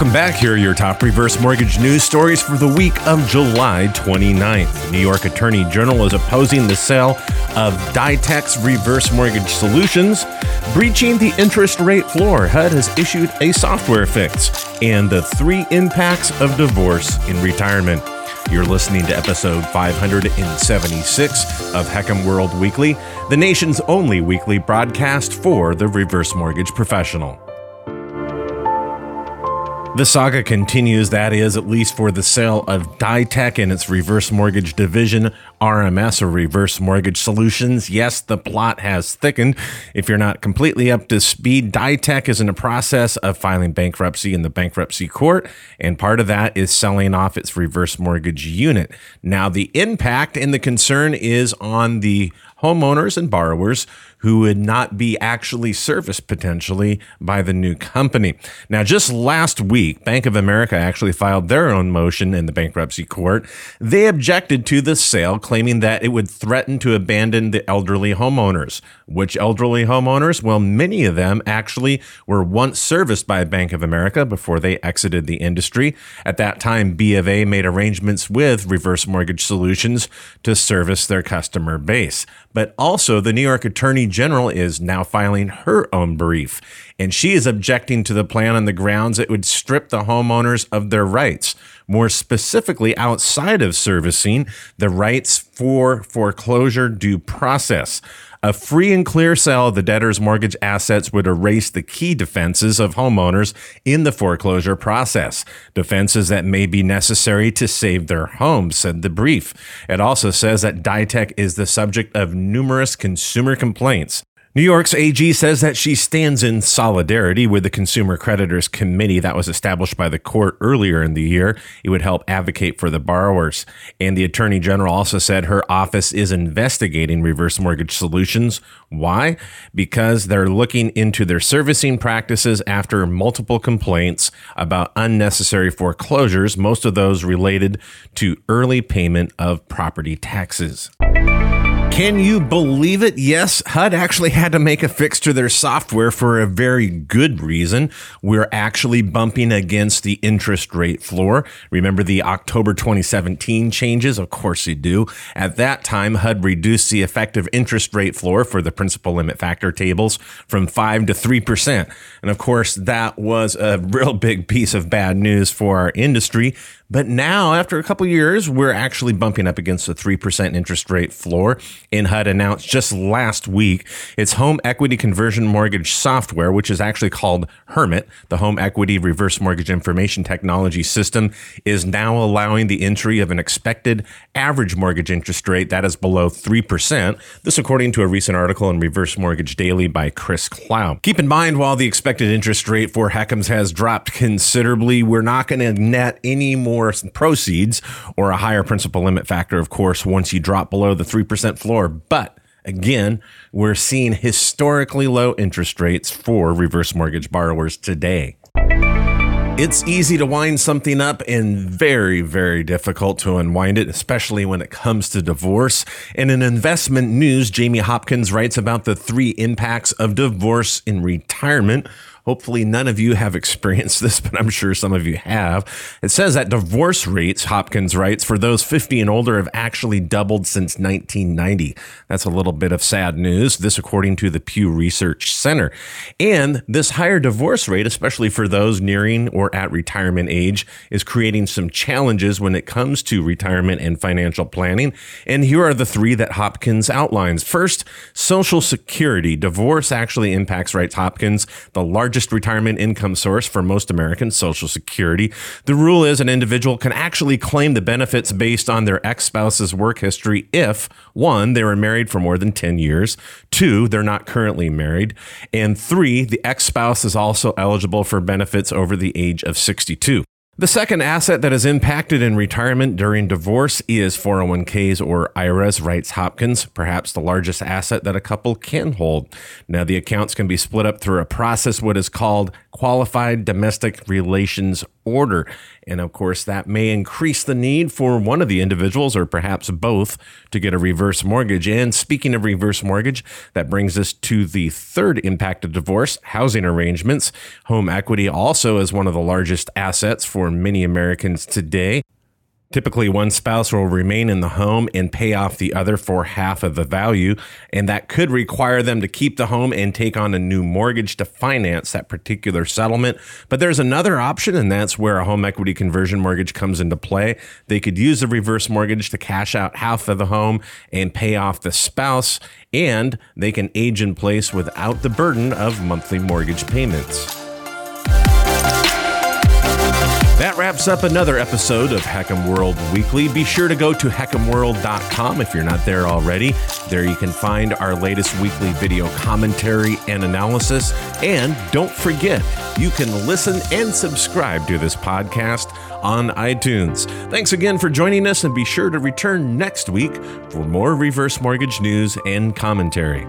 Welcome back. Here are your top reverse mortgage news stories for the week of July 29th. The New York Attorney General is opposing the sale of DiTech's Reverse Mortgage Solutions, breaching the interest rate floor. HUD has issued a software fix, and the three impacts of divorce in retirement. You're listening to episode 576 of HECM World Weekly, the nation's only weekly broadcast for the reverse mortgage professional. The saga continues, that is, at least for the sale of DiTech and its reverse mortgage division, RMS, or Reverse Mortgage Solutions. Yes, the plot has thickened. If you're not completely up to speed, DiTech is in the process of filing bankruptcy in the bankruptcy court, and part of that is selling off its reverse mortgage unit. Now, the impact and the concern is on the homeowners and borrowers who would not be actually serviced potentially by the new company. Now, just last week, Bank of America actually filed their own motion in the bankruptcy court. They objected to the sale, claiming that it would threaten to abandon the elderly homeowners. Which elderly homeowners? Well, many of them actually were once serviced by Bank of America before they exited the industry. At that time, B of A made arrangements with Reverse Mortgage Solutions to service their customer base. But also, the New York Attorney General is now filing her own brief, and she is objecting to the plan on the grounds it would strip the homeowners of their rights, more specifically outside of servicing, the rights for foreclosure due process. A free and clear sale of the debtor's mortgage assets would erase the key defenses of homeowners in the foreclosure process, defenses that may be necessary to save their homes, said the brief. It also says that DiTech is the subject of numerous consumer complaints. New York's AG says that she stands in solidarity with the Consumer Creditors Committee that was established by the court earlier in the year. It would help advocate for the borrowers. And the Attorney General also said her office is investigating Reverse Mortgage Solutions. Why? Because they're looking into their servicing practices after multiple complaints about unnecessary foreclosures, most of those related to early payment of property taxes. Can you believe it? Yes, HUD actually had to make a fix to their software for a very good reason. We're actually bumping against the interest rate floor. Remember the October 2017 changes? Of course you do. At that time, HUD reduced the effective interest rate floor for the principal limit factor tables from 5% to 3%. And of course, that was a real big piece of bad news for our industry. But now, after a couple years, we're actually bumping up against the 3% interest rate floor. And HUD announced just last week its Home Equity Conversion Mortgage software, which is actually called HERMIT, the Home Equity Reverse Mortgage Information Technology System, is now allowing the entry of an expected average mortgage interest rate that is below 3%. This according to a recent article in Reverse Mortgage Daily by Chris Cloud. Keep in mind, while the expected interest rate for HECMs has dropped considerably, we're not going to net any more proceeds or a higher principal limit factor, of course, once you drop below the 3% floor. But again, we're seeing historically low interest rates for reverse mortgage borrowers today. It's easy to wind something up and very, very difficult to unwind it, especially when it comes to divorce. And in Investment News, Jamie Hopkins writes about the three impacts of divorce in retirement. Hopefully none of you have experienced this, but I'm sure some of you have. It says that divorce rates, Hopkins writes, for those 50 and older have actually doubled since 1990. That's a little bit of sad news. This according to the Pew Research Center. And this higher divorce rate, especially for those nearing or at retirement age, is creating some challenges when it comes to retirement and financial planning. And here are the three that Hopkins outlines. First, Social Security. Divorce actually impacts, writes Hopkins, the largest retirement income source for most Americans, Social Security. The rule is an individual can actually claim the benefits based on their ex-spouse's work history if, one, they were married for more than 10 years, two, they're not currently married, and three, the ex-spouse is also eligible for benefits over the age of 62. The second asset that is impacted in retirement during divorce is 401ks or IRAs, writes Hopkins, perhaps the largest asset that a couple can hold. Now, the accounts can be split up through a process what is called qualified domestic relations order. And of course, that may increase the need for one of the individuals or perhaps both to get a reverse mortgage. And speaking of reverse mortgage, that brings us to the third impact of divorce, housing arrangements. Home equity also is one of the largest assets for many Americans today. Typically, one spouse will remain in the home and pay off the other for half of the value, and that could require them to keep the home and take on a new mortgage to finance that particular settlement. But there's another option, and that's where a home equity conversion mortgage comes into play. They could use a reverse mortgage to cash out half of the home and pay off the spouse, and they can age in place without the burden of monthly mortgage payments. That wraps up another episode of HECM World Weekly. Be sure to go to HECMWorld.com if you're not there already. There you can find our latest weekly video commentary and analysis. And don't forget, you can listen and subscribe to this podcast on iTunes. Thanks again for joining us, and be sure to return next week for more reverse mortgage news and commentary.